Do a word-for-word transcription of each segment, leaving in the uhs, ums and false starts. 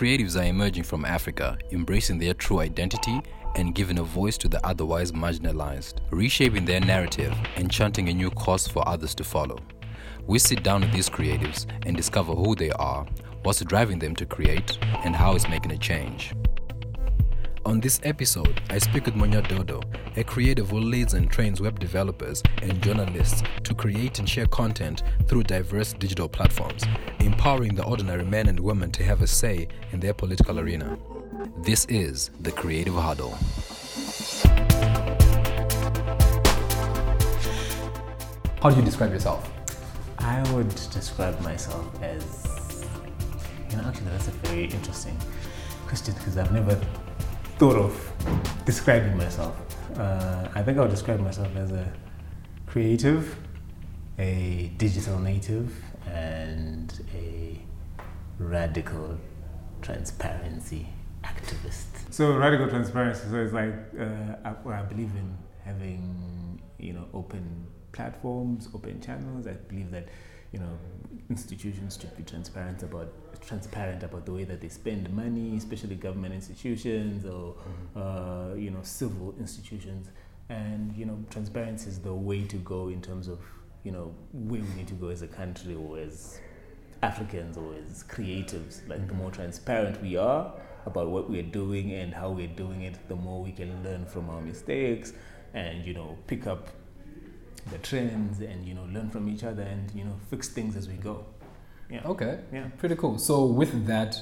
creatives are emerging from Africa, embracing their true identity and giving a voice to the otherwise marginalized, reshaping their narrative and chanting a new course for others to follow. We sit down with these creatives and discover who they are, what's driving them to create, and how it's making a change. On this episode, I speak with Munya Dodo, a creative who leads and trains web developers and journalists to create and share content through diverse digital platforms, empowering the ordinary men and women to have a say in their political arena. This is The Creative Huddle. How do you describe yourself? I would describe myself as... You know, actually that's a very interesting question because I've never... thought of describing myself. Uh, I think I would describe myself as a creative, a digital native, and a radical transparency activist. So radical transparency, so it's like uh, I, I believe in having, you know, open platforms, open channels. I believe that, you know, institutions should be transparent about transparent about the way that they spend money, especially government institutions or uh, you know civil institutions. And you know, transparency is the way to go in terms of you know where we need to go as a country or as Africans or as creatives. Like mm-hmm. the more transparent we are about what we're doing and how we're doing it, the more we can learn from our mistakes and you know pick up the trends and you know learn from each other and you know fix things as we go. Yeah. Okay. Yeah. Pretty cool. So with that,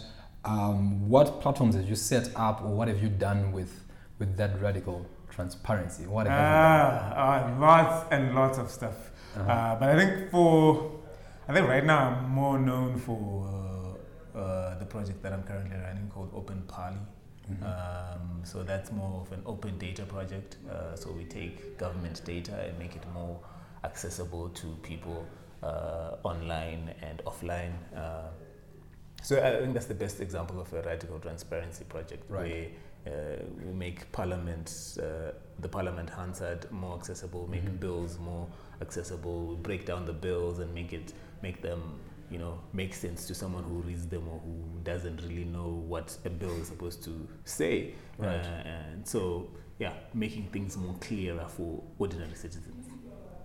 um, what platforms have you set up, or what have you done with with that radical transparency? What have uh, you done? Uh, lots and lots of stuff. Uh-huh. Uh, but I think for I think right now I'm more known for uh, uh, the project that I'm currently running called Open Parly. Mm-hmm. Um, so that's more of an open data project. Uh, so we take government data and make it more accessible to people uh, online and offline. Uh, so I think that's the best example of a radical transparency project. Right. Where uh, we make parliament, uh, the parliament Hansard more accessible, make mm-hmm. bills more accessible. We break down the bills and make it make them. you know, make sense to someone who reads them or who doesn't really know what a bill is supposed to say. Right. Uh, and so, yeah, making things more clearer for ordinary citizens.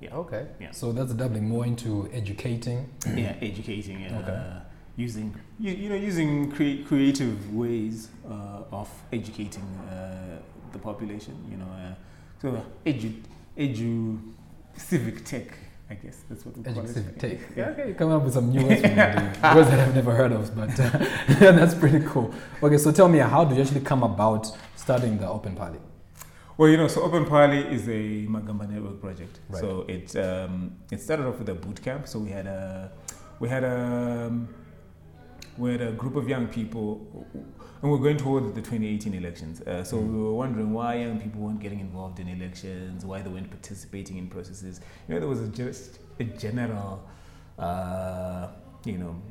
Yeah. Okay. Yeah. So that's doubling more into educating. yeah, educating and okay. uh, using, you, you know, using cre- creative ways uh, of educating uh, the population, you know. Uh, so edu, edu, civic tech. I guess that's what we call it. Take. Yeah. Okay, you come up with some new words, yeah. words that I've never heard of, but uh, that's pretty cool. Okay, so tell me, how do you actually come about starting the Open Parly? Well, you know, so Open Parly is a Magamba Network project. Right. So it um, it started off with a boot camp. So we had a we had a we had a group of young people, and we're going towards the twenty eighteen elections. Uh, so we were wondering why young people weren't getting involved in elections, why they weren't participating in processes. You know, there was a, just a general, uh, you know,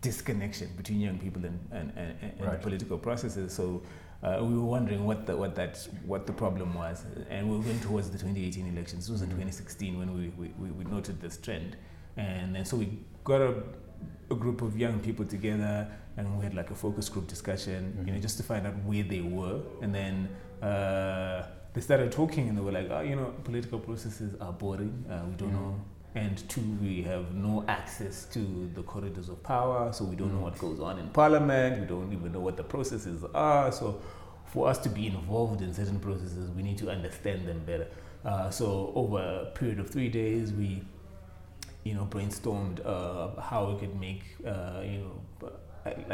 disconnection between young people and, and, and, and right. the political processes. So uh, we were wondering what the what that what the problem was, and we were going towards the twenty eighteen elections. It was in twenty sixteen when we we, we, we noted this trend, and, and so we got a. a group of young people together, and we had like a focus group discussion, mm-hmm. you know, just to find out where they were. And then uh, they started talking, and they were like, "Oh, you know, political processes are boring. Uh, we don't mm-hmm. know, and two, we have no access to the corridors of power, so we don't mm-hmm. know what goes on in Parliament. We don't even know what the processes are. So, for us to be involved in certain processes, we need to understand them better." Uh, so, over a period of three days, we you know, brainstormed uh, how we could make, uh, you know,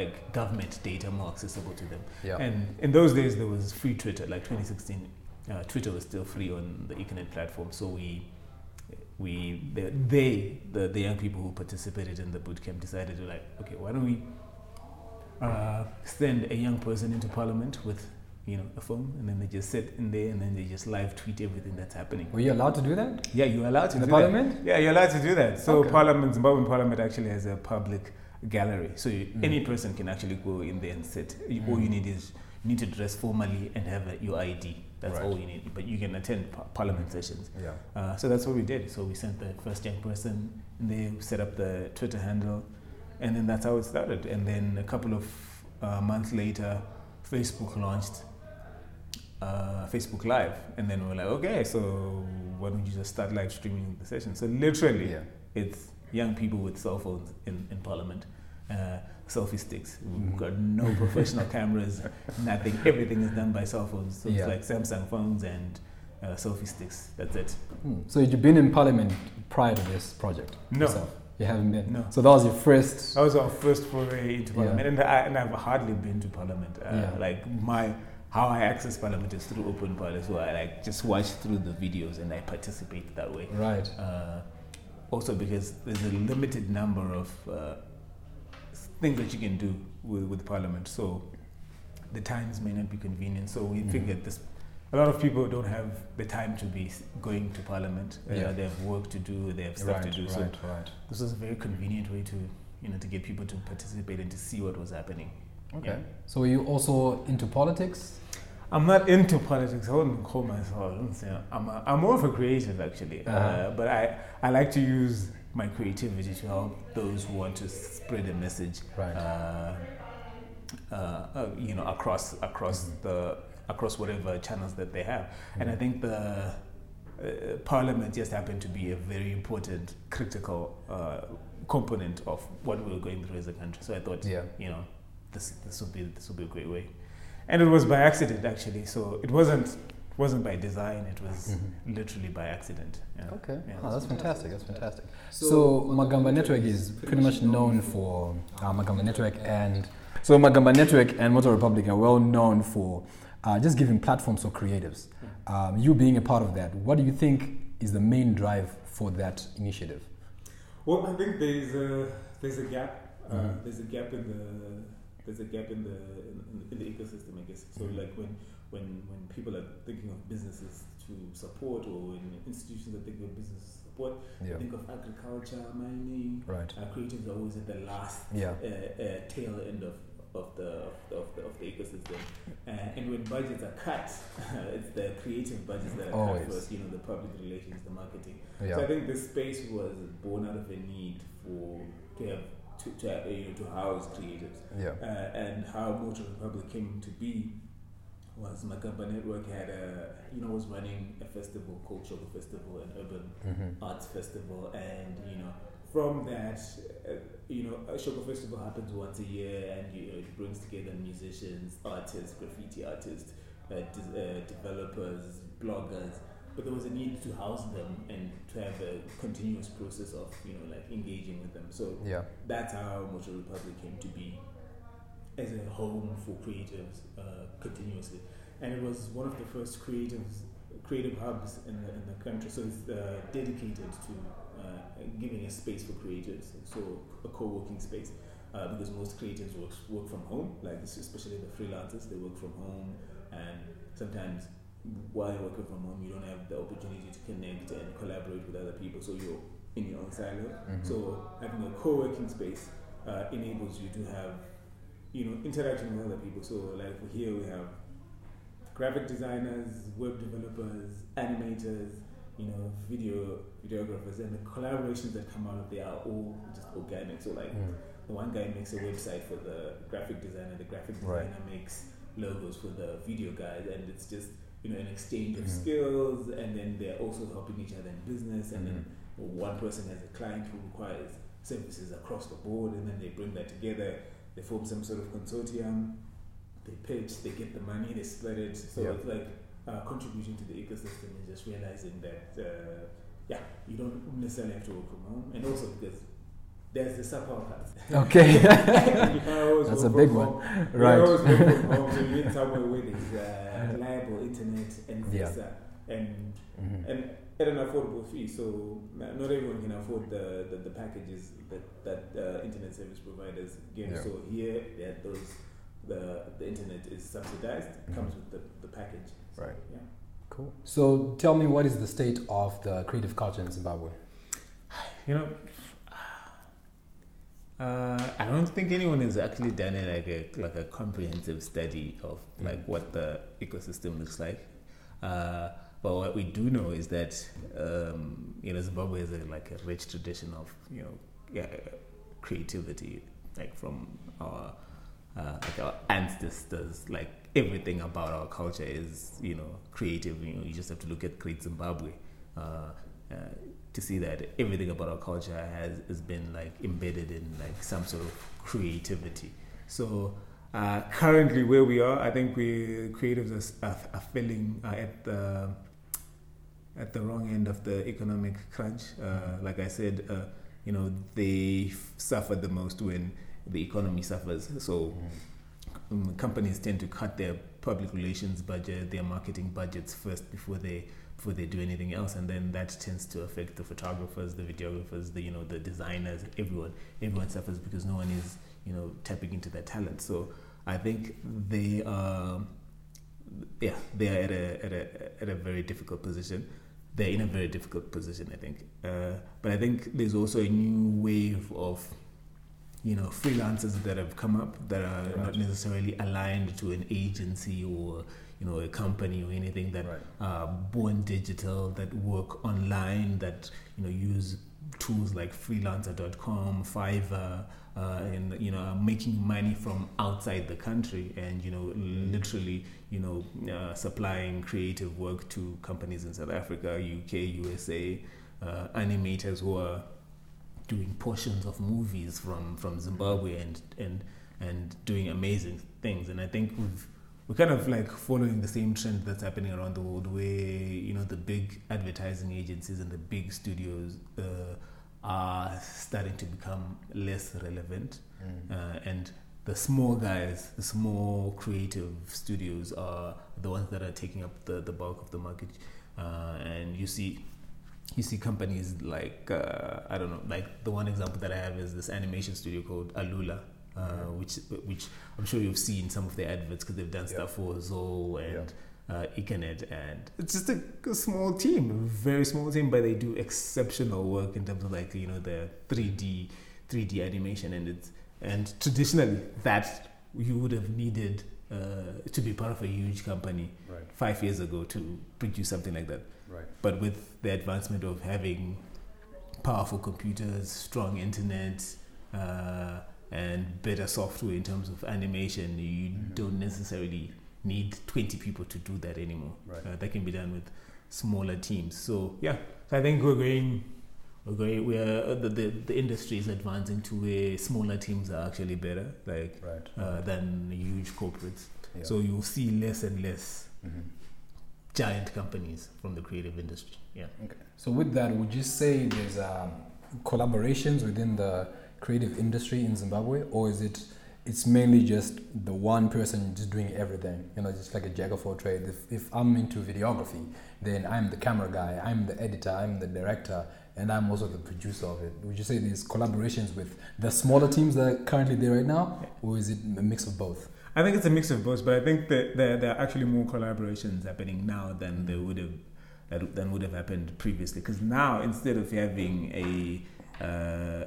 like government data more accessible to them. Yeah. And in those days, there was free Twitter, like twenty sixteen, uh, Twitter was still free on the Econet platform. So we, we the, they, the, the young people who participated in the bootcamp decided to like, okay, why don't we uh, send a young person into Parliament with you know, a phone, and then they just sit in there, and then they just live tweet everything that's happening. Were you allowed to do that? Yeah, you're allowed to in do that. In the Parliament? Yeah, you're allowed to do that. So okay. Parliament, Zimbabwean Parliament actually has a public gallery. So you, mm. any person can actually go in there and sit. Mm. All you need is, you need to dress formally and have a, your I D. That's right. all you need. But you can attend par- Parliament mm. sessions. Yeah. Uh, so that's what we did. So we sent the first young person, and they set up the Twitter handle, and then that's how it started. And then a couple of a month later, Facebook launched uh, Facebook Live. And then we were like, okay, so why don't you just start live streaming the session? So literally, yeah. it's young people with cell phones in, in Parliament. Uh, selfie sticks. We've mm. got no professional cameras, nothing. Everything is done by cell phones. So yeah. it's like Samsung phones and uh, selfie sticks. That's it. Mm. So you've been in Parliament prior to this project? No. Yourself? You haven't been? No. So that was your first... That was our first foray into Parliament. Yeah. And, I, and I've hardly been to Parliament. Uh, yeah. Like my... How I access Parliament is through Open Parly. So I like just watch through the videos and I participate that way. Right. Uh, also because there's a limited number of... Uh, things that you can do with, with Parliament, so the times may not be convenient. So we mm-hmm. figured this. A lot of people don't have the time to be going to Parliament. Uh, yeah. They have work to do. They have stuff right, to do. Right, so right. this was a very convenient way to, you know, to get people to participate and to see what was happening. Okay. Yeah. So are you also into politics? I'm not into politics. I wouldn't call myself. I'm a, I'm more of a creative actually, uh-huh. uh, but I I like to use my creativity to help those who want to spread a message, right. uh, uh, uh, you know, across across mm-hmm. the across whatever channels that they have. Mm-hmm. And I think the uh, Parliament just happened to be a very important, critical uh, component of what we were going through as a country. So I thought, yeah. you know, this this would be this would be a great way. And it was by accident actually. So it wasn't. wasn't by design, it was mm-hmm. literally by accident. Yeah. Okay, yeah, oh, that's fantastic, that's fantastic. So, so Magamba Network is pretty much known for uh, Magamba Network and... So Magamba Network and Moto Republic are well known for uh, just giving platforms for creatives. Um, you being a part of that, what do you think is the main drive for that initiative? Well, I think there's a, there's a gap. Uh, mm-hmm. There's a gap in the... There's a gap in the in, in the ecosystem, I guess. So, like when, when when people are thinking of businesses to support, or when institutions are thinking of businesses to support, yeah. think of agriculture, mining. Right. Uh, creatives are always at the last yeah. uh, uh, tail end of, of the of the of the ecosystem. Uh, and when budgets are cut, it's the creative budgets that are always. cut first. You know, the public relations, the marketing. Yeah. So I think this space was born out of a need for to have. To, to, uh, you know, to house creatives, yeah. uh, and how Moto Republic came to be was Magamba Network had a you know was running a festival called Shoko Festival, an urban mm-hmm. arts festival, and you know from that uh, you know a Shoko Festival happens once a year, and you know, it brings together musicians, artists, graffiti artists, uh, de- uh, developers, bloggers. But there was a need to house them and to have a continuous process of, you know, like engaging with them. So yeah. that's how Moto Republic came to be as a home for creatives uh, continuously. And it was one of the first creatives, creative hubs in the, in the country. So it's uh, dedicated to uh, giving a space for creatives, so a co-working space. Uh, because most creatives work, work from home, like especially the freelancers, they work from home and sometimes... While you're working from home, you don't have the opportunity to connect and collaborate with other people, so you're in your own silo. Mm-hmm. So having a co-working space uh, enables you to have, you know, interaction with other people. So like here we have graphic designers, web developers, animators, you know, video videographers, and the collaborations that come out of there are all just organic. So like mm. the one guy makes a website for the graphic designer, the graphic designer right. makes logos for the video guys, and it's just you know, an exchange of mm-hmm. skills, and then they're also helping each other in business, and mm-hmm. then one person has a client who requires services across the board, and then they bring that together, they form some sort of consortium, they pitch, they get the money, they split it, so yeah. it's like uh, contributing to the ecosystem and just realizing that, uh, yeah, you don't necessarily have to work from home, and also because there's the supper class. Okay. you can't That's a big one. Home. Right. You always work from home, so you need somewhere where there's uh, reliable internet and visa yeah. and, mm-hmm. and at an affordable fee. So not everyone can afford the, the, the packages that, that uh, internet service providers give. Yeah. So here, yeah, those the, the internet is subsidized, mm-hmm. comes with the, the package. So, right. Yeah. Cool. So tell me, what is the state of the creative culture in Zimbabwe? You know, Uh, I don't think anyone has actually done it like a like a comprehensive study of like what the ecosystem looks like. Uh, but what we do know is that um, you know Zimbabwe has a, like a rich tradition of you know yeah, creativity, like from our uh, like our ancestors, like everything about our culture is, you know, creative. You know, you just have to look at Great Zimbabwe uh, uh, to see that everything about our culture has, has been like embedded in like some sort of creativity. So uh, currently where we are, I think we creatives are, are failing uh, at the at the wrong end of the economic crunch. Uh, like I said, uh, you know, they suffer the most when the economy suffers. So um, companies tend to cut their public relations budget, their marketing budgets first before they before they do anything else, and then that tends to affect the photographers, the videographers, the you know the designers, everyone. Everyone suffers because no one is you know tapping into their talent. So I think they are yeah they are at a at a at a very difficult position. They're in a very difficult position, I think. Uh, but I think there's also a new wave of you know, freelancers that have come up that are right. not necessarily aligned to an agency or, you know, a company or anything, that right. are born digital, that work online, that, you know, use tools like freelancer dot com, Fiverr, uh, and, you know, are making money from outside the country and, you know, literally, you know, uh, supplying creative work to companies in South Africa, U K, U S A, uh, animators who are doing portions of movies from, from Zimbabwe and, and and doing amazing things. And I think we've we're kind of like following the same trend that's happening around the world, where you know the big advertising agencies and the big studios uh, are starting to become less relevant, mm. uh, and the small guys, the small creative studios are the ones that are taking up the, the bulk of the market, uh, and you see. You see companies like, uh, I don't know, like the one example that I have is this animation studio called Alula, uh, mm-hmm. which which I'm sure you've seen some of their adverts because they've done yeah. stuff for Zoe and yeah. uh, Icanet, and it's just a, a small team, a very small team, but they do exceptional work in terms of like, you know, the three D animation, and it's, and traditionally that you would have needed uh, to be part of a huge company right. five years ago to produce something like that. Right. But with the advancement of having powerful computers, strong internet, uh, and better software in terms of animation, you mm-hmm. don't necessarily need twenty people to do that anymore. Right. Uh, that can be done with smaller teams. So yeah, so I think we're going, we're going, we're the, the the industry is advancing to where smaller teams are actually better, like right. uh, than huge corporates. Yeah. So you'll see less and less. Mm-hmm. Giant companies from the creative industry. Yeah. Okay. So with that, would you say there's um, collaborations within the creative industry in Zimbabwe, or is it it's mainly just the one person just doing everything? You know, just like a jack of all trades. If, if I'm into videography, then I'm the camera guy, I'm the editor, I'm the director, and I'm also the producer of it. Would you say there's collaborations with the smaller teams that are currently there right now, or is it a mix of both? I think it's a mix of both, but I think that there, there are actually more collaborations happening now than there would have than would have happened previously. Because now, instead of having a uh,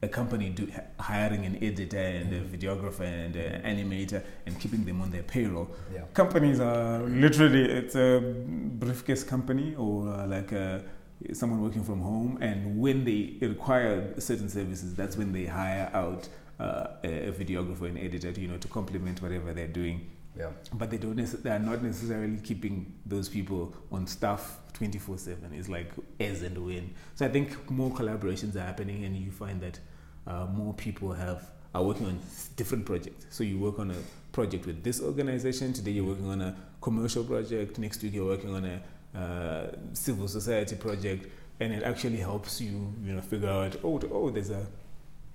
a company do, hiring an editor and a videographer and an animator and keeping them on their payroll, yeah. companies are literally it's a briefcase company or like a, someone working from home, and when they require certain services, that's when they hire out. Uh, a videographer and editor, you know, to complement whatever they're doing. Yeah. But they don't. Nece- they are not necessarily keeping those people on staff twenty-four seven. It's like as and when. So I think more collaborations are happening, and you find that uh, more people have are working on different projects. So you work on a project with this organization today. You're working on a commercial project. Next week, you're working on a uh, civil society project, and it actually helps you, you know, figure out. Oh, oh, there's a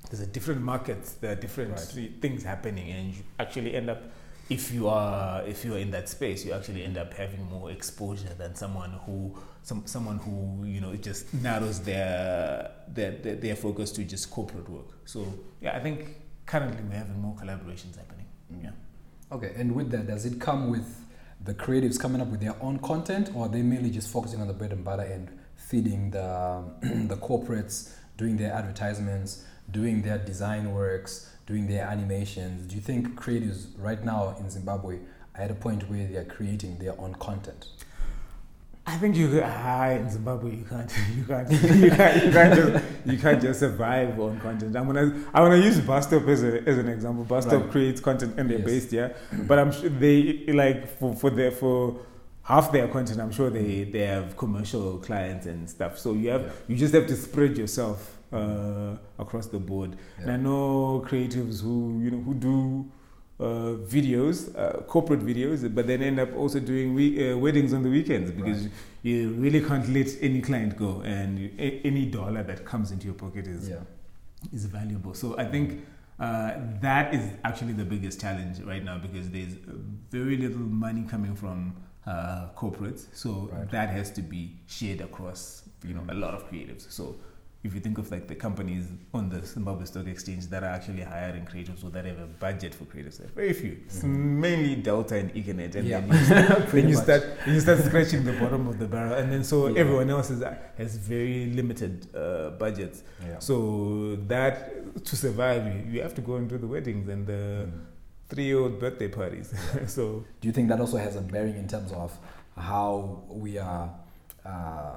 There's a different markets. There are different right. things happening, and you actually end up, if you are if you are in that space, you actually end up having more exposure than someone who some someone who you know just narrows their their their, their focus to just corporate work. So yeah, I think currently we're having more collaborations happening. Mm-hmm. Yeah. Okay, and with that, does it come with the creatives coming up with their own content, or are they mainly just focusing on the bread and butter and feeding the the corporates, doing their advertisements? Doing their design works, doing their animations? Do you think creatives right now in Zimbabwe are at a point where they are creating their own content? I think you ah, in Zimbabwe you can't you can't you can't you can't just you can't just survive on content. I'm gonna I wanna use Bustop as a as an example. Bustop right. creates content and they're yes. based here, yeah? But I'm sure they like for for their for half their content. I'm sure they, they have commercial clients and stuff. So you have yeah. you just have to spread yourself uh, across the board. Yeah. And I know creatives who you know who do. Uh, videos, uh, corporate videos, but then end up also doing we- uh, weddings on the weekends because right. you really can't let any client go, and you, a- any dollar that comes into your pocket is yeah. is valuable. So I think uh, that is actually the biggest challenge right now because there's very little money coming from uh, corporates, so right. that has to be shared across you know a lot of creatives. So. If you think of like the companies on the Zimbabwe Stock Exchange that are actually hiring creatives or that have a budget for creatives, very few. Mm-hmm. It's mainly Delta and Econet, and yeah. then, you start, then you start you start scratching the bottom of the barrel, and then so yeah. everyone else is, has very limited uh, budgets. Yeah. So that to survive, you, you have to go and do the weddings and the mm. three-year-old birthday parties. So do you think that also has a bearing in terms of how we are? Uh,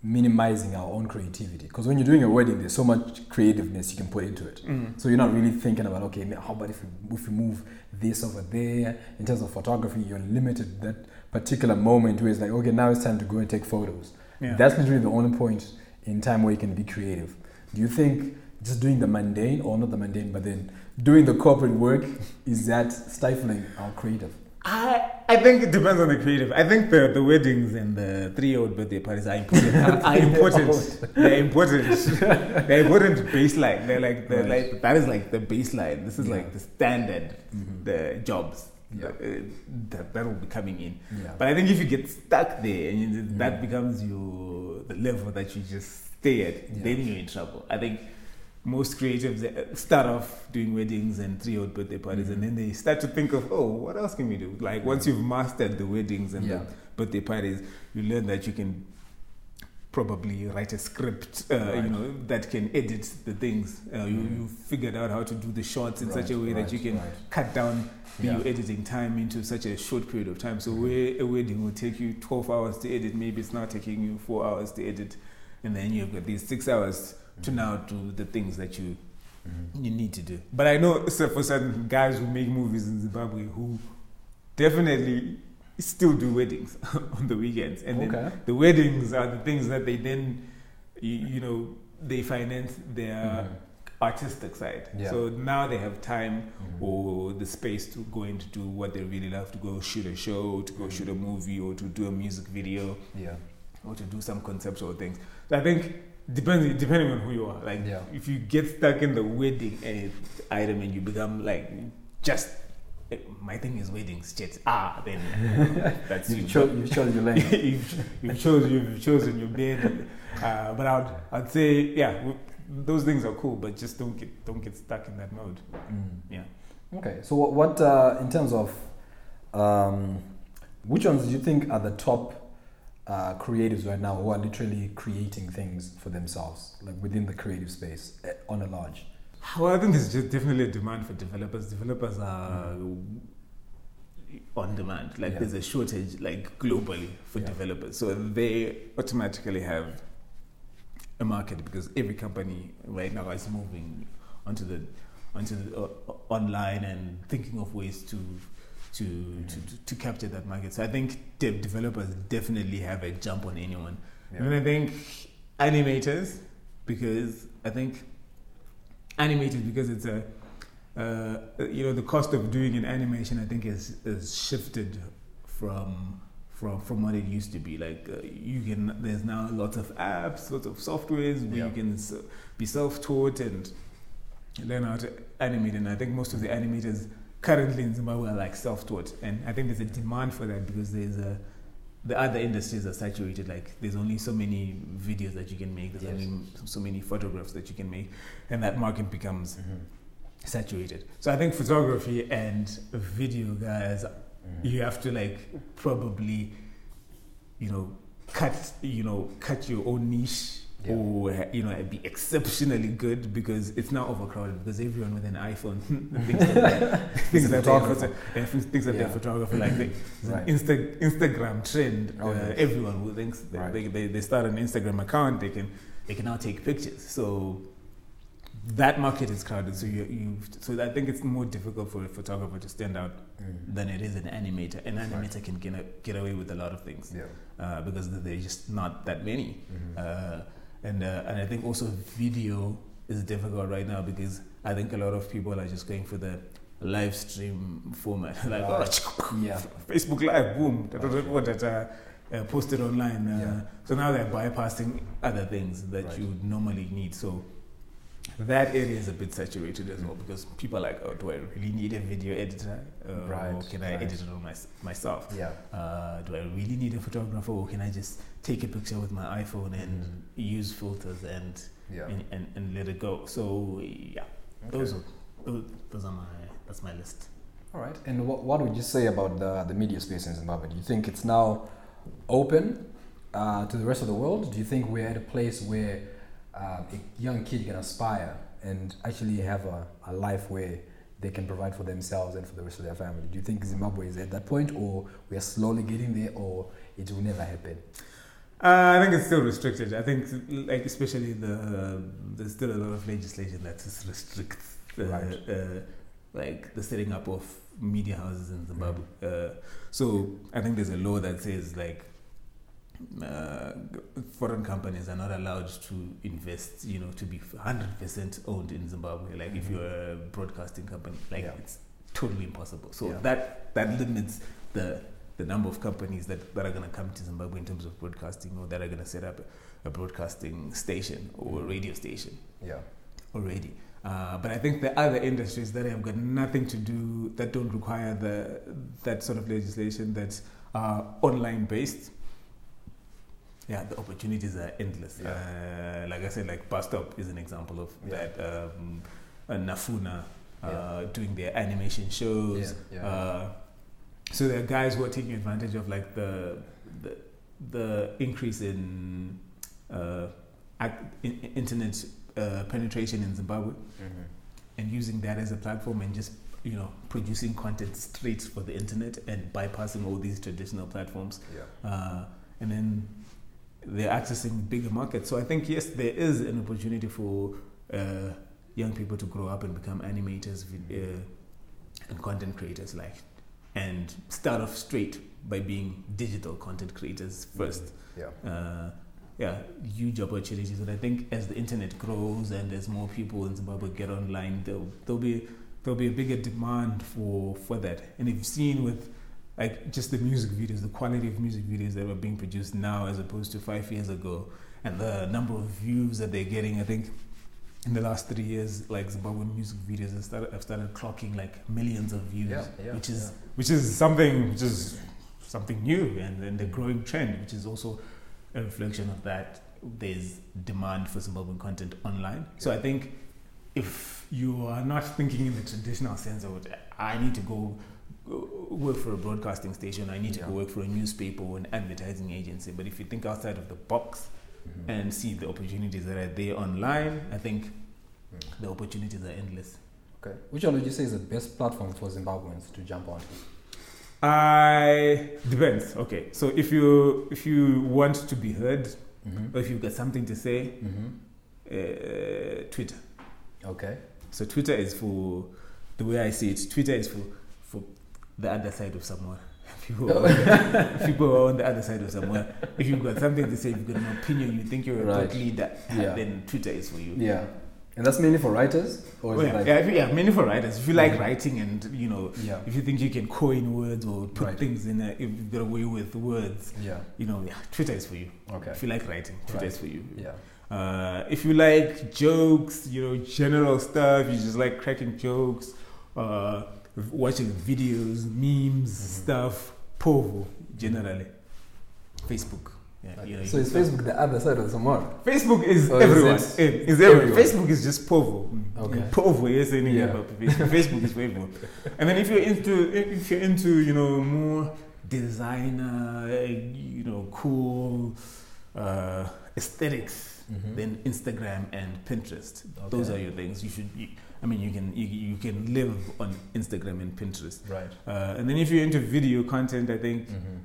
minimizing our own creativity, because when you're doing a wedding there's so much creativeness you can put into it, mm. so you're not really thinking about okay how about if we, if we move this over there. In terms of photography you're limited that particular moment where it's like okay now it's time to go and take photos. Yeah. That's literally the only point in time where you can be creative. Do you think just doing the mundane, or not the mundane but then doing the corporate work, is that stifling our creative? I, I think it depends on the creative. I think the, the weddings and the three-year-old birthday parties are important. Are important. They're important. They're important baseline. They're like, they're right. like that is like the baseline. This is yeah. like the standard. Mm-hmm. The jobs yeah. that, uh, that will be coming in. Yeah. But I think if you get stuck there and you, that yeah. becomes your the level that you just stay at, yeah. then you're in trouble. I think. Most creatives start off doing weddings and three-year-old birthday parties, mm-hmm. and then they start to think of, oh, what else can we do? Like once you've mastered the weddings and yeah. the birthday parties, you learn that you can probably write a script, uh, right. you know, that can edit the things. Uh, mm-hmm. you, you figured out how to do the shots in right, such a way right, that you can right. cut down yeah. your editing time into such a short period of time. So mm-hmm. where a wedding will take you twelve hours to edit, maybe it's now taking you four hours to edit, and then you've got these six hours. To now do the things that you mm-hmm. you need to do. But I know so for certain guys who make movies in Zimbabwe who definitely still do weddings on the weekends, and okay. then the weddings are the things that they then you, you know they finance their mm-hmm. artistic side. Yeah. So now they have time mm-hmm. or the space to go in to do what they really love, to go shoot a show, to go mm-hmm. shoot a movie, or to do a music video, yeah, or to do some conceptual things. So I think. Depending, depending on who you are, like yeah. if you get stuck in the wedding and item and you become like just my thing is weddings, shit. Ah, then that's you. Cho- you've chosen your lane. you've, you've chosen, you've chosen your bed. Uh, but I'd, I'd say, yeah, we, those things are cool, but just don't get, don't get stuck in that mode. Mm. Yeah. Okay. So what, what uh, in terms of, um, which ones do you think are the top? Uh, creatives right now who are literally creating things for themselves, like within the creative space on a large? Well, I think there's just definitely a demand for developers. Developers are mm. on demand. Like yeah. there's a shortage, like globally, for yeah. developers. So they automatically have a market because every company right now is moving onto the onto the, uh, online and thinking of ways to. To, mm-hmm. to to capture that market. So I think de- developers definitely have a jump on anyone. Yeah. And I think animators, because I think animators because it's a uh, you know the cost of doing an animation I think is is shifted from from from what it used to be. Like uh, you can there's now lots of apps, lots of softwares where yeah. you can so, be self-taught and learn how to animate. And I think most of the animators. Currently in Zimbabwe are like self-taught, and I think there's a demand for that because there's a the other industries are saturated. Like there's only so many videos that you can make, there's yes. only so many photographs that you can make, and that market becomes mm-hmm. saturated. So I think photography and video guys, mm-hmm. you have to like probably, you know, cut you know cut your own niche. Yeah. Or you know, it'd be exceptionally good because it's now overcrowded because everyone with an iPhone thinks, that, things that photographer, yeah, thinks that yeah. they're a photographer. Like they, right. Insta, Instagram trend. Oh, uh, yes. Everyone who thinks that right. they, they they start an Instagram account, they can they can now take pictures. So that market is crowded. So you you so I think it's more difficult for a photographer to stand out mm. than it is an animator. An animator right. can get a, get away with a lot of things yeah. uh, because there's just not that many. Mm-hmm. Uh, and uh, and I think also video is difficult right now because I think a lot of people are just going for the live stream format, like uh, oh, yeah. Facebook Live, boom, that uh, uh, posted online. Uh, yeah. So now they're bypassing other things that right. you would normally need. So that area is a bit saturated as well because people are like, oh, do I really need a video editor? Uh, right, or can I right. edit it on my, myself? Yeah. Uh, do I really need a photographer, or can I just take a picture with my iPhone and mm. use filters and, yeah. and, and and let it go? So yeah, okay. those are those, those are my that's my list. All right. And what what would you say about the the media space in Zimbabwe? Do you think it's now open uh, to the rest of the world? Do you think we're at a place where Uh, a young kid can aspire and actually have a, a life where they can provide for themselves and for the rest of their family? Do you think Zimbabwe is at that point, or we are slowly getting there, or it will never happen? Uh, I think it's still restricted. I think, like especially the uh, there's still a lot of legislation that just restricts the, right. uh, like the setting up of media houses in Zimbabwe. Mm. Uh, so I think there's a law that says like. Uh, foreign companies are not allowed to invest, you know, to be one hundred percent owned in Zimbabwe. Like mm-hmm. if you're a broadcasting company, like yeah. it's totally impossible. So yeah. that that limits the the number of companies that, that are going to come to Zimbabwe in terms of broadcasting, or that are going to set up a, a broadcasting station or a radio station. Yeah, already. Uh, but I think the other industries that have got nothing to do, that don't require the that sort of legislation, that are online based. Yeah, the opportunities are endless. Yeah. Uh, like I said, like Bustop is an example of yeah. that. Um, Nafuna uh, yeah. doing their animation shows. Yeah. Yeah. Uh, so there are guys who are taking advantage of like the the, the increase in uh, in internet uh, penetration in Zimbabwe, mm-hmm. and using that as a platform and just, you know, producing content straight for the internet and bypassing all these traditional platforms. Yeah. Uh, and then they're accessing bigger markets. So I think, yes, there is an opportunity for uh, young people to grow up and become animators uh, and content creators, like, and start off straight by being digital content creators first. Yeah. Uh, yeah, huge opportunities. And I think as the internet grows and as more people in Zimbabwe get online, there'll, there'll be there'll be a bigger demand for, for that. And you've seen with like just the music videos, the quality of music videos that were being produced now as opposed to five years ago, and the number of views that they're getting. I think in the last three years, like Zimbabwean music videos have started, have started clocking like millions of views, yeah, yeah, which is yeah. which is something which is something new, and, and the growing trend, which is also a reflection of that. There's demand for Zimbabwean content online. Yeah. So I think if you are not thinking in the traditional sense of I need to go work for a broadcasting station, I need yeah. to go work for a newspaper or an advertising agency. But if you think outside of the box mm-hmm. and see the opportunities that are there online, I think mm. the opportunities are endless. Okay. Which one would you say is the best platform for Zimbabweans to jump onto? I depends. Okay. So if you if you want to be heard, mm-hmm. or if you've got something to say, mm-hmm. uh, Twitter. Okay. So Twitter is for, the way I see it, Twitter is for for the other side of someone. People are, the, people are on the other side of someone. If you've got something to say, if you've got an opinion, you think you're a right. thought leader, yeah. then Twitter is for you. Yeah. And that's mainly for writers? Or is well, it like yeah, yeah, mainly for writers. If you like mm-hmm. writing and, you know, yeah. if you think you can coin words or put right. things in a, if you get away with words, yeah. you know, yeah, Twitter is for you. Okay. If you like writing, Twitter right. is for you. Yeah. Uh, if you like jokes, you know, general stuff, you just like cracking jokes, uh, watching videos, memes, mm-hmm. stuff, Povo, generally. Facebook. Yeah, okay. you know, so is Facebook the other side of someone? Facebook is oh, everyone. Is it? It, is everyone. Facebook is just Povo. Okay. Povo, yes, anything yeah. about Facebook. Facebook is way more. And then if you're into, if you're into, you know, more designer, you know, cool uh, aesthetics, mm-hmm. then Instagram and Pinterest. Okay. Those are your things. You should. You, I mean, you can you, you can live on Instagram and Pinterest. Right. Uh, and then if you're into video content, I think, mm-hmm.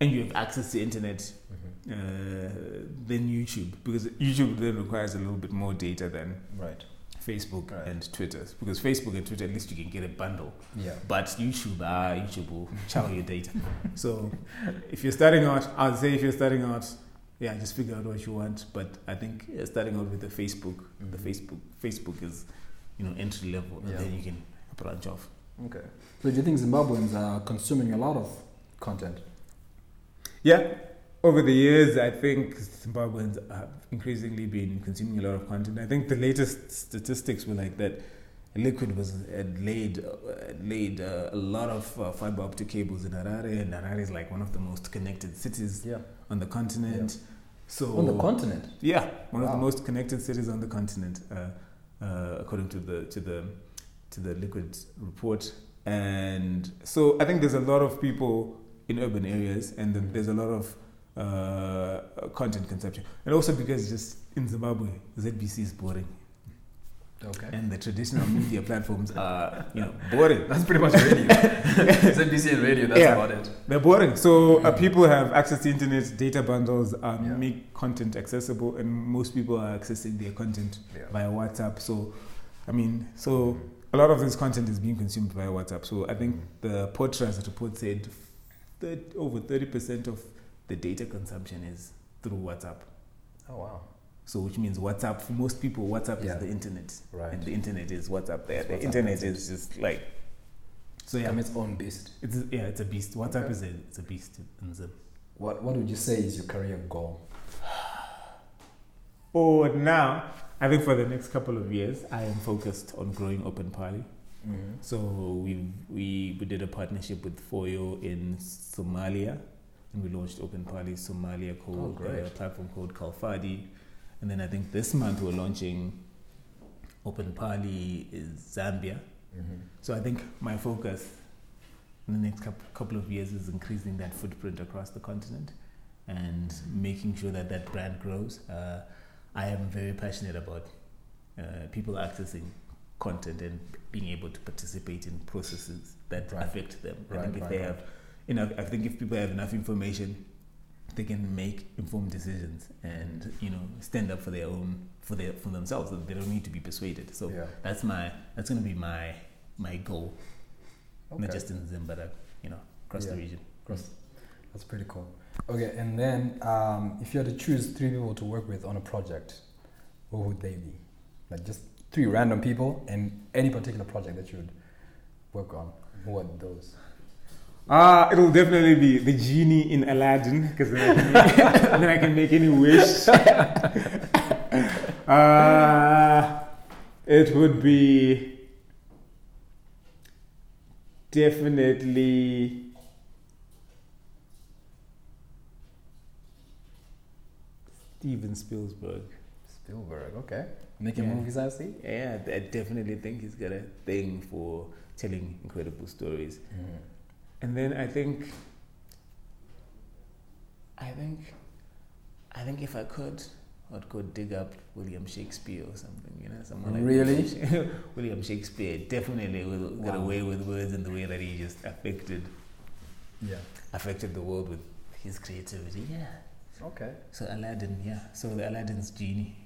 and you have access to internet, mm-hmm. uh, then YouTube, because YouTube then requires a little bit more data than right. Facebook right. and Twitter, because Facebook and Twitter, at least you can get a bundle. Yeah. But YouTube, ah, YouTube will chow your data. So if you're starting out, I'd say if you're starting out, yeah, just figure out what you want. But I think yeah, starting out with the Facebook, mm-hmm. the Facebook, Facebook is, you know, entry level, and yeah. then you can branch off. Okay. So do you think Zimbabweans are consuming a lot of content? Yeah. Over the years, I think Zimbabweans have increasingly been consuming a lot of content. I think the latest statistics were like that Liquid was had laid uh, laid uh, a lot of uh, fiber optic cables in Harare, and Harare is like one of the most connected cities yeah. on the continent. Yeah. So on the continent, yeah, one wow. of the most connected cities on the continent, uh, uh, according to the to the to the Liquid report. And so I think there's a lot of people in urban areas, and the, there's a lot of uh, content consumption, and also because just in Zimbabwe, Z B C is boring. Okay. And the traditional media platforms are, you know, boring. That's pretty much radio. Z B C and radio, that's yeah, about it. They're boring. So uh, people have access to internet, data bundles, um, yeah. make content accessible, and most people are accessing their content yeah. via WhatsApp. So, I mean, so a lot of this content is being consumed via WhatsApp. So I think mm-hmm. the Portras report said that over thirty percent of the data consumption is through WhatsApp. Oh, wow. So which means WhatsApp, for most people, WhatsApp yeah. is the internet. Right. And the internet is WhatsApp there. The internet is just like... So yeah, it's its own beast. It's a, yeah, it's a beast. WhatsApp okay. is a, it's a beast. In Zim. What What would you say is your career goal? Oh, now, I think for the next couple of years, I am focused on growing Open Parly. Mm-hmm. So we, we we did a partnership with Foyo in Somalia, and we launched Open Parly Somalia called, oh, a platform called Kalfadi. And then I think this month we're launching Open Parly in Zambia. Mm-hmm. So I think my focus in the next couple of years is increasing that footprint across the continent and mm-hmm. making sure that that brand grows. Uh, I am very passionate about uh, people accessing content and being able to participate in processes that right. affect them. Right, I think if right, they right. have, you know, I think if people have enough information, they can make informed decisions and, you know, stand up for their own, for their, for themselves. They don't need to be persuaded. So yeah. that's my, that's going to be my, my goal. Okay. Not just in Zim, but, uh, you know, across yeah. the region. Across. That's pretty cool. Okay. And then, um, if you had to choose three people to work with on a project, who would they be? Like just three random people and any particular project that you would work on. Who are those? Ah, it'll definitely be the genie in Aladdin, because then, then I can make any wish. uh, it would be definitely Steven Spielberg. Spielberg, okay. Making yeah. movies, I see. Yeah, I definitely think he's got a thing for telling incredible stories. Mm. And then I think, I think, I think if I could, I'd go dig up William Shakespeare or something, you know, someone like really William Shakespeare definitely will wow. got away with words in the way that he just affected, yeah, affected the world with his creativity. Yeah. Okay. So Aladdin, yeah. So the Aladdin's genie.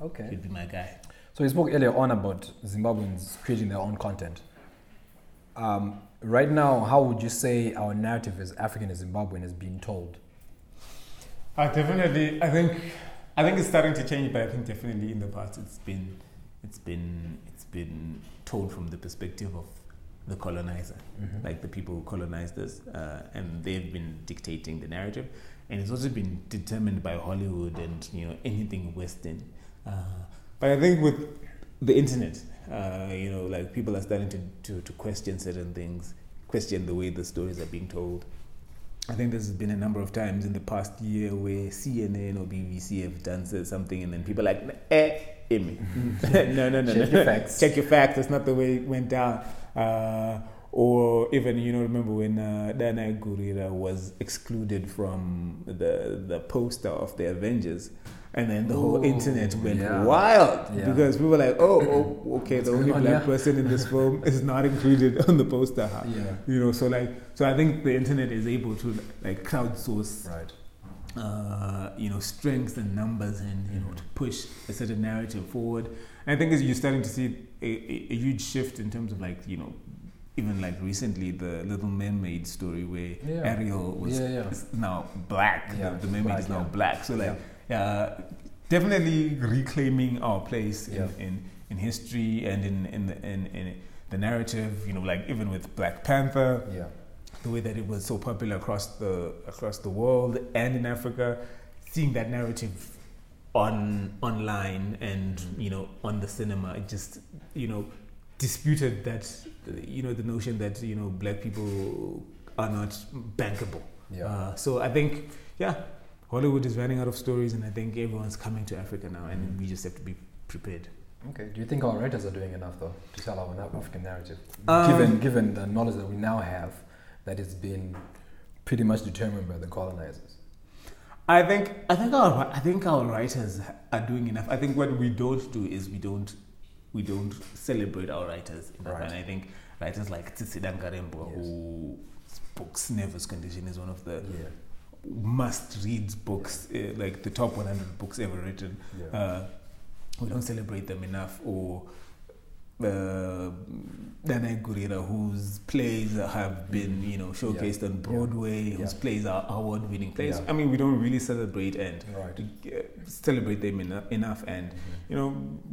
Okay. He'd be my guy. So you spoke earlier on about Zimbabweans creating their own content. Um. Right now, how would you say our narrative as African and Zimbabwean is being told? I definitely, I think, I think it's starting to change, but I think definitely in the past it's been, it's been, it's been told from the perspective of the colonizer, mm-hmm. like the people who colonized us, uh, and they've been dictating the narrative, and it's also been determined by Hollywood and, you know, anything Western. Uh, but I think with the internet. Uh, you know, like people are starting to, to, to question certain things, question the way the stories are being told. I think there's been a number of times in the past year where C N N or B B C have done something, and then people are like, eh, Amy. no, no, no, Check no. Check your facts. Check your facts. That's not the way it went down. Uh, or even, you know, remember when uh, Danai Gurira was excluded from the the poster of the Avengers. And then the Ooh, whole internet went yeah. wild yeah. because we were like, oh, oh okay, the only on, black yeah. person in this film is not included on the poster. Yeah. You know, so like, so I think the internet is able to like crowdsource, right. uh, you know, strengths and numbers and, you know, to push a certain narrative forward. And I think as you're starting to see a, a, a huge shift in terms of like, you know, even like recently, the Little Mermaid story where yeah. Ariel was yeah, yeah. is now black, yeah, the, the mermaid black, is now yeah. black. So like, yeah. uh, definitely reclaiming our place in, yeah. in, in history and in in the, in in the narrative. You know, like even with Black Panther, yeah. the way that it was so popular across the across the world and in Africa, seeing that narrative on online and you know on the cinema, it just you know. disputed that, you know, the notion that, you know, black people are not bankable. Yeah. Uh, so I think, yeah, Hollywood is running out of stories, and I think everyone's coming to Africa now, and mm. we just have to be prepared. Okay. Do you think our writers are doing enough, though, to tell our African narrative? Um, given given the knowledge that we now have, that it's been pretty much determined by the colonizers. I think I think our I think our writers are doing enough. I think what we don't do is we don't. We don't celebrate our writers. In right. And I think writers like Tsitsi Dangarembga, yes. whose books, Nervous Condition, is one of the yeah. must-read books, yeah. uh, like the top one hundred books ever written. Yeah. Uh, we don't celebrate them enough. Or uh, Danai Gurira, whose plays have been you know, showcased yeah. on Broadway, yeah. whose yeah. plays are award-winning plays. Yeah. I mean, we don't really celebrate and right. celebrate them en- enough. And mm-hmm. you know,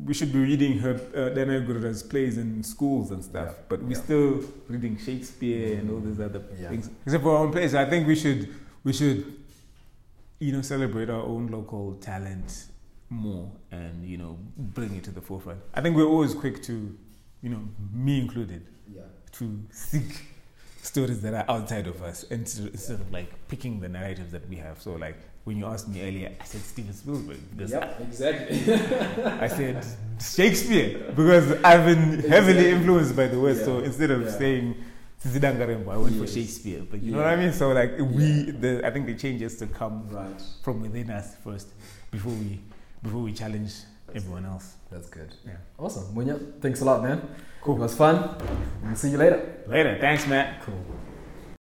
we should be reading her uh, Danai Gurira's plays in schools and stuff, yeah. but we're yeah. still reading Shakespeare mm-hmm. and all these other yeah. things, except for our own plays. I think we should, we should, you know, celebrate our own local talent more and you know, bring it to the forefront. I think we're always quick to, you know, me included, yeah. to seek stories that are outside of us and to, yeah. instead of like picking the narratives that we have. So like. When you asked me earlier, I said Steven Spielberg. Yeah, exactly. I said Shakespeare because I've been exactly. heavily influenced by the West. Yeah. So instead of yeah. saying Tsitsi Dangarembga, I went yes. for Shakespeare. But you yeah. know what I mean. So like we, the, I think the change has to come right. from within us first, before we, before we challenge That's everyone good. else. That's good. Yeah. Awesome, Munya. Thanks a lot, man. Cool. It was fun. We'll see you later. Later. Thanks, Matt. Cool.